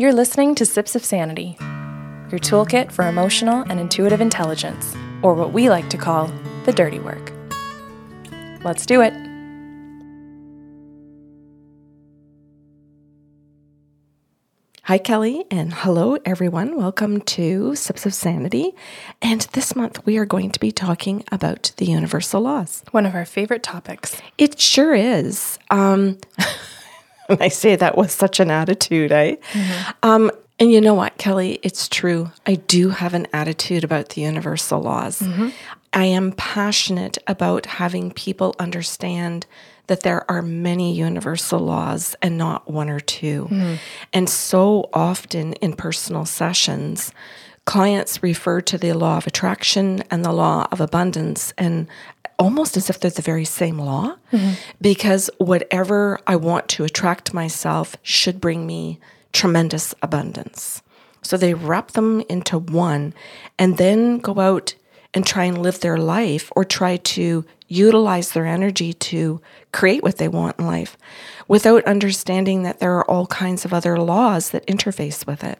You're listening to Sips of Sanity, your toolkit for emotional and intuitive intelligence, or what we like to call the dirty work. Let's do it. Hi, Kelly, and hello, everyone. Welcome to Sips of Sanity. And this month, we are going to be talking about the universal laws. One of our favorite topics. It sure is. I say that with such an attitude, eh? Mm-hmm. And you know what, Kelly? It's true. I do have an attitude about the universal laws. Mm-hmm. I am passionate about having people understand that there are many universal laws and not one or two. Mm. And so often in personal sessions, clients refer to the law of attraction and the law of abundance, and almost as if they're the very same law, mm-hmm. because whatever I want to attract myself should bring me tremendous abundance. So they wrap them into one and then go out and try and live their life or try to utilize their energy to create what they want in life without understanding that there are all kinds of other laws that interface with it.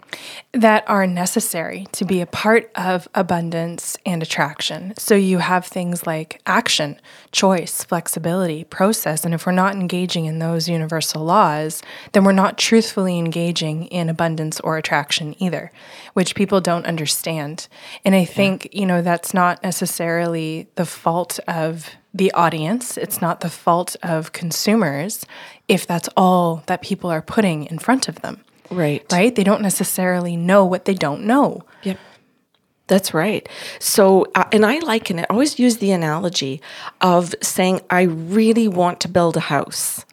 That are necessary to be a part of abundance and attraction. So you have things like action, choice, flexibility, process, and if we're not engaging in those universal laws, then we're not truthfully engaging in abundance or attraction either, which people don't understand. And I think, that's not necessarily the fault of the audience. It's not the fault of consumers if that's all that people are putting in front of them. Right. Right? They don't necessarily know what they don't know. Yep. That's right. So, and I liken it, I always use the analogy of saying, I really want to build a house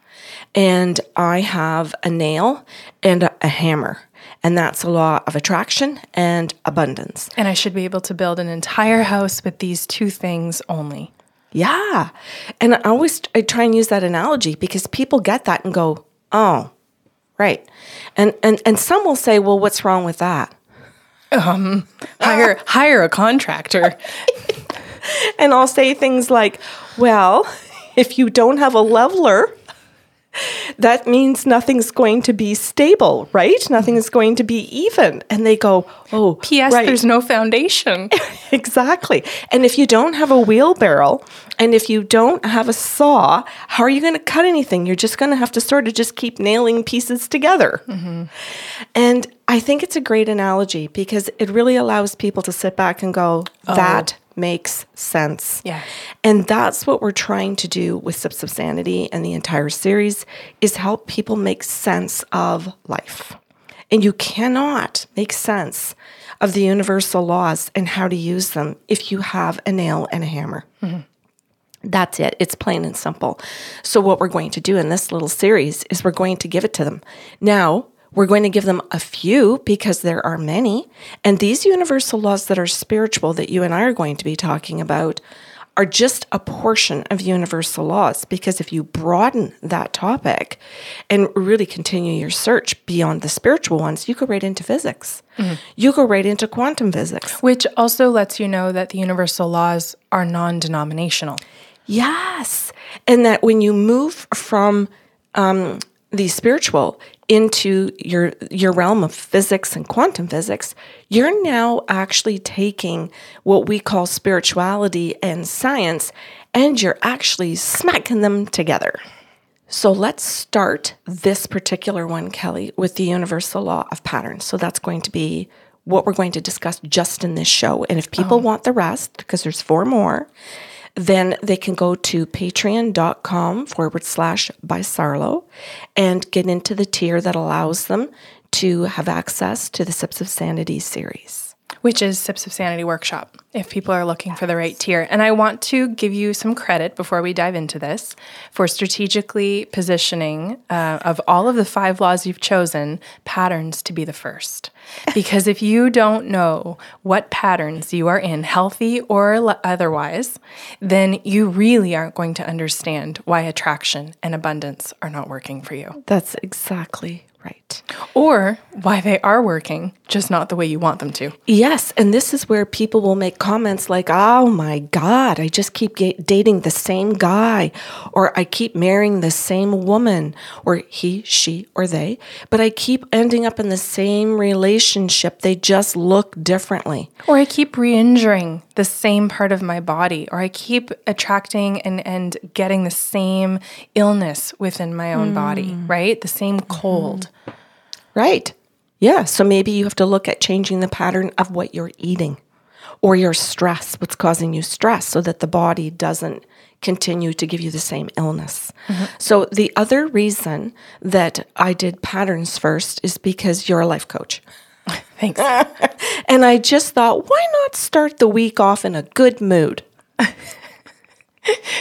and I have a nail and a hammer. And that's a law of attraction and abundance. And I should be able to build an entire house with these two things only. Yeah. And I try and use that analogy because people get that and go, oh, right. And some will say, well, what's wrong with that? Hire a contractor. And I'll say things like, well, if you don't have a leveler, that means nothing's going to be stable, right? Nothing is going to be even. And they go, oh, P.S. Right. There's no foundation. Exactly. And if you don't have a wheelbarrow and if you don't have a saw, how are you going to cut anything? You're just going to have to sort of just keep nailing pieces together. Mm-hmm. And I think it's a great analogy because it really allows people to sit back and go, that makes sense. Yeah. And that's what we're trying to do with Sips of Sanity and the entire series is help people make sense of life. And you cannot make sense of the universal laws and how to use them if you have a nail and a hammer. Mm-hmm. That's it. It's plain and simple. So what we're going to do in this little series is we're going to give it to them. Now, we're going to give them a few because there are many. And these universal laws that are spiritual that you and I are going to be talking about are just a portion of universal laws because if you broaden that topic and really continue your search beyond the spiritual ones, you go right into physics. Mm-hmm. You go right into quantum physics. Which also lets you know that the universal laws are non-denominational. Yes. And that when you move from the spiritual into your realm of physics and quantum physics, you're now actually taking what we call spirituality and science, and you're actually smacking them together. So let's start this particular one, Kelly, with the universal law of patterns. So that's going to be what we're going to discuss just in this show. And if people want the rest, because there's 4 more, then they can go to patreon.com/bysarlo and get into the tier that allows them to have access to the Sips of Sanity series. Which is Sips of Sanity Workshop, if people are looking for the right tier. And I want to give you some credit before we dive into this for strategically positioning of all of the 5 laws you've chosen, patterns to be the first. Because if you don't know what patterns you are in, healthy or otherwise, then you really aren't going to understand why attraction and abundance are not working for you. That's exactly right. Or why they are working, just not the way you want them to. Yes, and this is where people will make comments like, oh my God, I just keep dating the same guy, or I keep marrying the same woman, or he, she, or they, but I keep ending up in the same relationship. They just look differently. Or I keep re-injuring the same part of my body, or I keep attracting and getting the same illness within my own body, right? The same cold. Right. Yeah, so maybe you have to look at changing the pattern of what you're eating or your stress, what's causing you stress, so that the body doesn't continue to give you the same illness. Mm-hmm. So the other reason that I did patterns first is because you're a life coach. Thanks. And I just thought, why not start the week off in a good mood?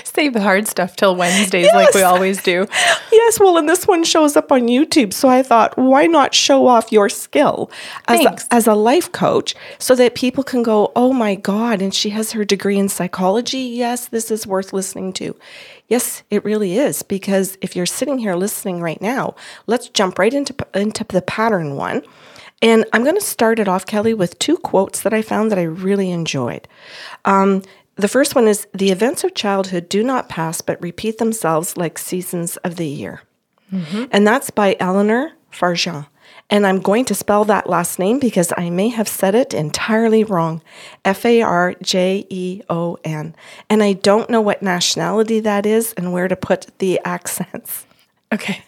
Save the hard stuff till Wednesdays, yes, like we always do. Yes, well, and this one shows up on YouTube, so I thought, why not show off your skill as a life coach so that people can go, oh my God, and she has her degree in psychology? Yes, this is worth listening to. Yes, it really is, because if you're sitting here listening right now, let's jump right into the pattern one. And I'm going to start it off, Kelly, with two quotes that I found that I really enjoyed. The first one is, the events of childhood do not pass, but repeat themselves like seasons of the year. Mm-hmm. And that's by Eleanor Farjeon. And I'm going to spell that last name because I may have said it entirely wrong. Farjeon. And I don't know what nationality that is and where to put the accents. Okay.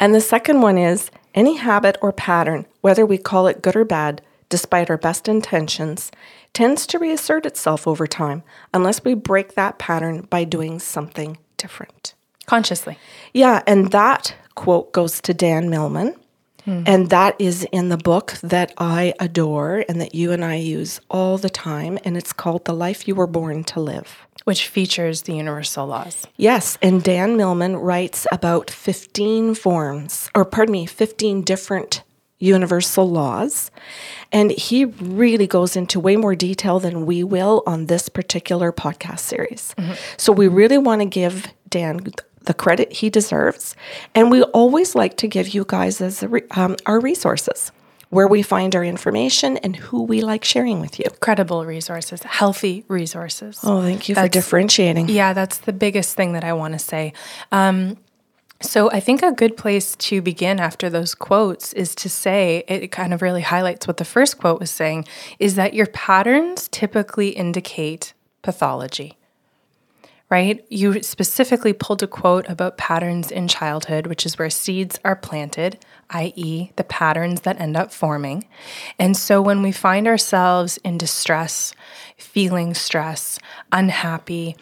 And the second one is, any habit or pattern, whether we call it good or bad, despite our best intentions, tends to reassert itself over time unless we break that pattern by doing something different. Consciously. Yeah, and that quote goes to Dan Millman, and that is in the book that I adore and that you and I use all the time, and it's called The Life You Were Born to Live. Which features the universal laws. Yes, and Dan Millman writes about 15 different universal laws. And he really goes into way more detail than we will on this particular podcast series. Mm-hmm. So we really want to give Dan the credit he deserves. And we always like to give you guys our resources, where we find our information and who we like sharing with you. Credible resources, healthy resources. Oh, thank you for differentiating. Yeah, that's the biggest thing that I want to say. So I think a good place to begin after those quotes is to say, it kind of really highlights what the first quote was saying, is that your patterns typically indicate pathology, right? You specifically pulled a quote about patterns in childhood, which is where seeds are planted, i.e. the patterns that end up forming. And so when we find ourselves in distress, feeling stress, unhappy,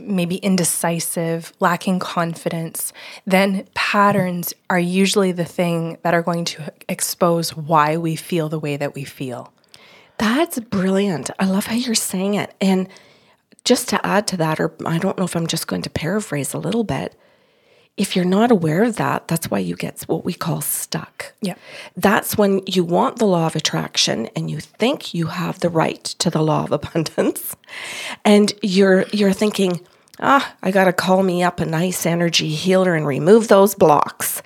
maybe indecisive, lacking confidence, then patterns are usually the thing that are going to expose why we feel the way that we feel. That's brilliant. I love how you're saying it. And just to add to that, or I don't know if I'm just going to paraphrase a little bit, if you're not aware of that, that's why you get what we call stuck. Yeah. That's when you want the law of attraction and you think you have the right to the law of abundance. And you're thinking, I got to call me up a nice energy healer and remove those blocks.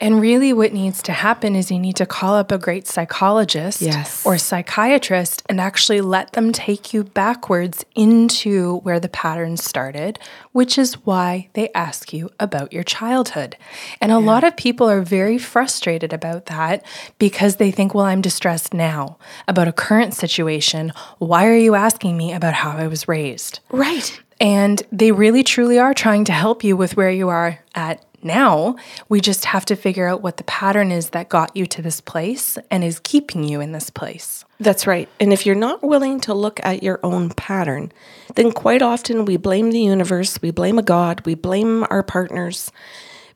And really what needs to happen is you need to call up a great psychologist, yes, or psychiatrist and actually let them take you backwards into where the pattern started, which is why they ask you about your childhood. And a lot of people are very frustrated about that because they think, well, I'm distressed now about a current situation. Why are you asking me about how I was raised? Right. And they really truly are trying to help you with where you are at now. We just have to figure out what the pattern is that got you to this place and is keeping you in this place. That's right. And if you're not willing to look at your own pattern, then quite often we blame the universe, we blame a God, we blame our partners,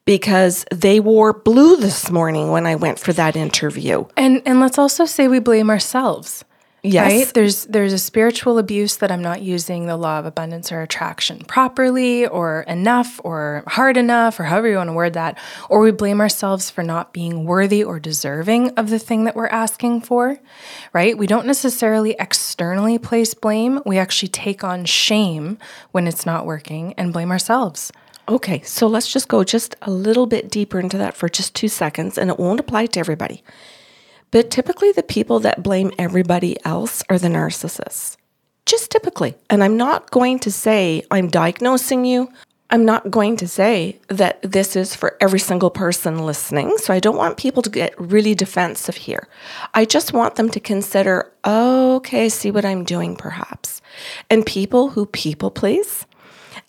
because they wore blue this morning when I went for that interview. And let's also say we blame ourselves. Yes. Right? There's a spiritual abuse that I'm not using the law of abundance or attraction properly or enough or hard enough or however you want to word that, or we blame ourselves for not being worthy or deserving of the thing that we're asking for, right? We don't necessarily externally place blame. We actually take on shame when it's not working and blame ourselves. Okay, so let's just go just a little bit deeper into that for just 2 seconds, and it won't apply to everybody. But typically the people that blame everybody else are the narcissists, just typically. And I'm not going to say I'm diagnosing you. I'm not going to say that this is for every single person listening. So I don't want people to get really defensive here. I just want them to consider, okay, I see what I'm doing perhaps. And people who people please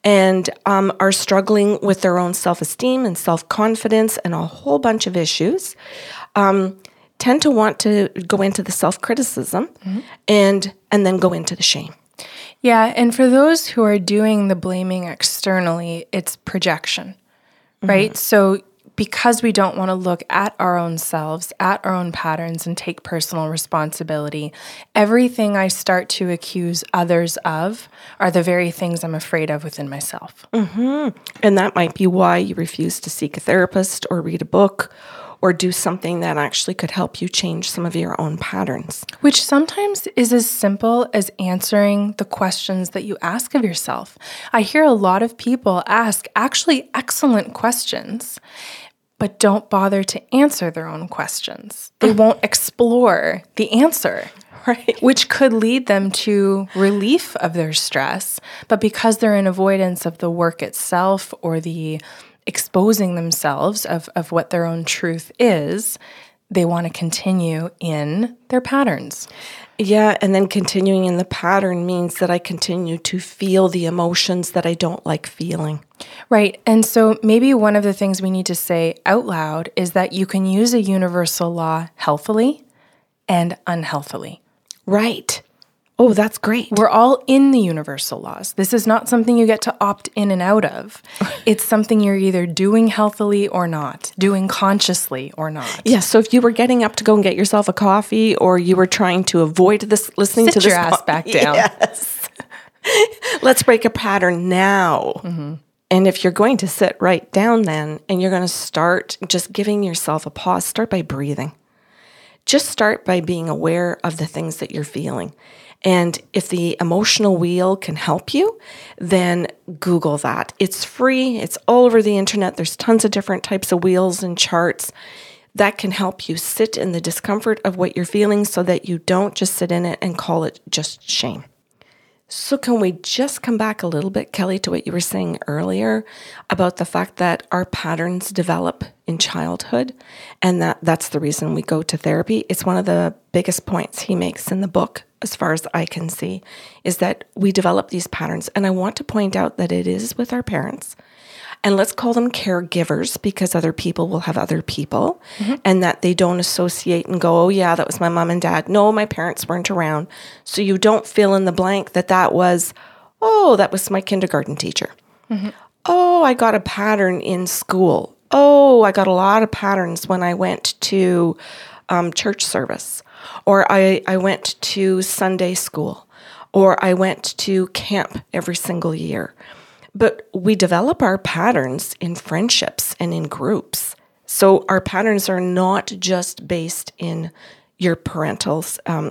and are struggling with their own self-esteem and self-confidence and a whole bunch of issues, tend to want to go into the self-criticism mm-hmm. and then go into the shame. Yeah, and for those who are doing the blaming externally, it's projection, right? Mm-hmm. So because we don't want to look at our own selves, at our own patterns, and take personal responsibility, everything I start to accuse others of are the very things I'm afraid of within myself. Mm-hmm. And that might be why you refuse to seek a therapist or read a book or do something that actually could help you change some of your own patterns. Which sometimes is as simple as answering the questions that you ask of yourself. I hear a lot of people ask actually excellent questions, but don't bother to answer their own questions. They won't explore the answer, right? Which could lead them to relief of their stress, but because they're in avoidance of the work itself or the exposing themselves of what their own truth is, they want to continue in their patterns. Yeah, and then continuing in the pattern means that I continue to feel the emotions that I don't like feeling. Right, and so maybe one of the things we need to say out loud is that you can use a universal law healthily and unhealthily. Right. Oh, that's great. We're all in the universal laws. This is not something you get to opt in and out of. It's something you're either doing healthily or not, doing consciously or not. Yeah, so if you were getting up to go and get yourself a coffee or you were trying to avoid this, listening to this. Sit your ass back down. Yes. Let's break a pattern now. Mm-hmm. And if you're going to sit right down then and you're going to start just giving yourself a pause, start by breathing. Just start by being aware of the things that you're feeling. And if the emotional wheel can help you, then Google that. It's free. It's all over the internet. There's tons of different types of wheels and charts that can help you sit in the discomfort of what you're feeling so that you don't just sit in it and call it just shame. So can we just come back a little bit, Kelly, to what you were saying earlier about the fact that our patterns develop in childhood and that's the reason we go to therapy? It's one of the biggest points he makes in the book, as far as I can see, is that we develop these patterns. And I want to point out that it is with our parents. And let's call them caregivers because other people will have other people mm-hmm. and that they don't associate and go, oh, yeah, that was my mom and dad. No, my parents weren't around. So you don't fill in the blank that was, oh, that was my kindergarten teacher. Mm-hmm. Oh, I got a pattern in school. Oh, I got a lot of patterns when I went to church service or I went to Sunday school or I went to camp every single year. But we develop our patterns in friendships and in groups. So our patterns are not just based in your parental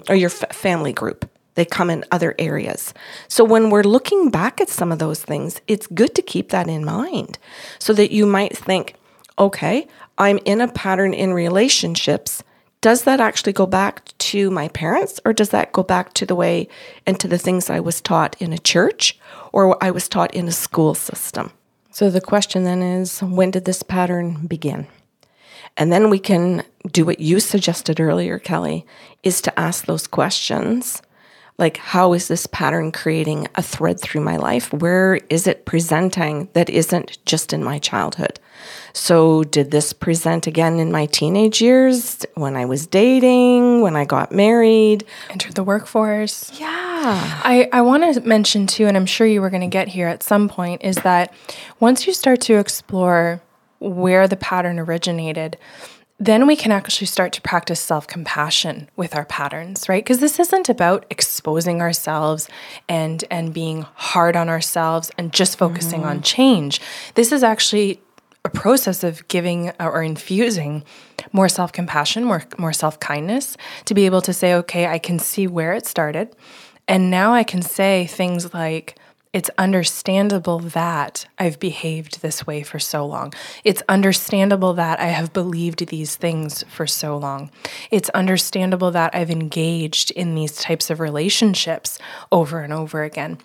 or your family group. They come in other areas. So when we're looking back at some of those things, it's good to keep that in mind so that you might think, okay, I'm in a pattern in relationships. Does that actually go back to my parents or does that go back to the way and to the things I was taught in a church or I was taught in a school system? So the question then is, when did this pattern begin? And then we can do what you suggested earlier, Kelly, is to ask those questions like, how is this pattern creating a thread through my life? Where is it presenting that isn't just in my childhood? So did this present again in my teenage years, when I was dating, when I got married? Entered the workforce. Yeah. I want to mention too, and I'm sure you were going to get here at some point, is that once you start to explore where the pattern originated, then we can actually start to practice self-compassion with our patterns, right? Because this isn't about exposing ourselves and being hard on ourselves and just focusing on change. This is actually a process of giving or infusing more self-compassion, more self-kindness to be able to say, okay, I can see where it started. And now I can say things like, It's understandable that I've behaved this way for so long. It's understandable that I have believed these things for so long. It's understandable that I've engaged in these types of relationships over and over again.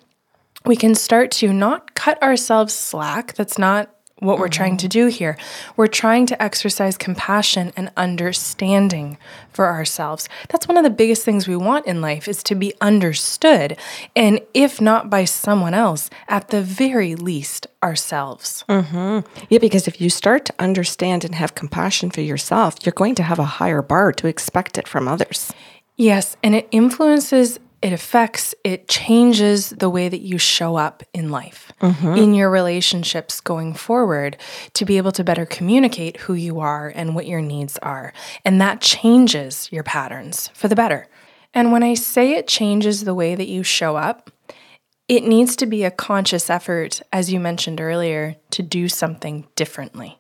We can start to not cut ourselves slack. That's not what we're trying to do here. We're trying to exercise compassion and understanding for ourselves. That's one of the biggest things we want in life, is to be understood. And if not by someone else, at the very least, ourselves. Mm-hmm. Yeah, because if you start to understand and have compassion for yourself, you're going to have a higher bar to expect it from others. Yes, and it influences, it affects, it changes the way that you show up in life, mm-hmm. in your relationships going forward, to be able to better communicate who you are and what your needs are. And that changes your patterns for the better. And when I say it changes the way that you show up, it needs to be a conscious effort, as you mentioned earlier, to do something differently.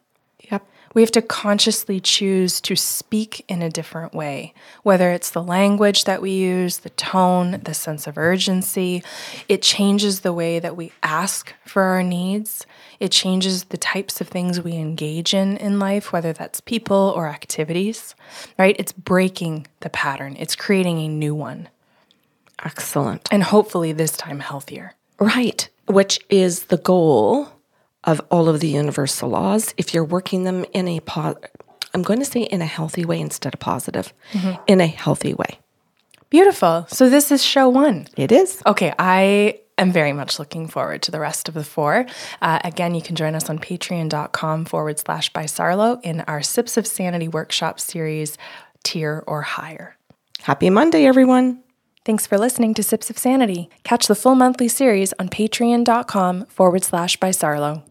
Yep. We have to consciously choose to speak in a different way, whether it's the language that we use, the tone, the sense of urgency. It changes the way that we ask for our needs. It changes the types of things we engage in life, whether that's people or activities, right? It's breaking the pattern. It's creating a new one. Excellent. And hopefully this time healthier. Right, which is the goal of all of the universal laws, if you're working them in a, I'm going to say in a healthy way instead of positive, mm-hmm. in a healthy way. Beautiful. So this is show one. It is. Okay, I am very much looking forward to the rest of the four. Again, you can join us on patreon.com/bysarlo in our Sips of Sanity workshop series, tier or higher. Happy Monday, everyone. Thanks for listening to Sips of Sanity. Catch the full monthly series on patreon.com/bysarlo.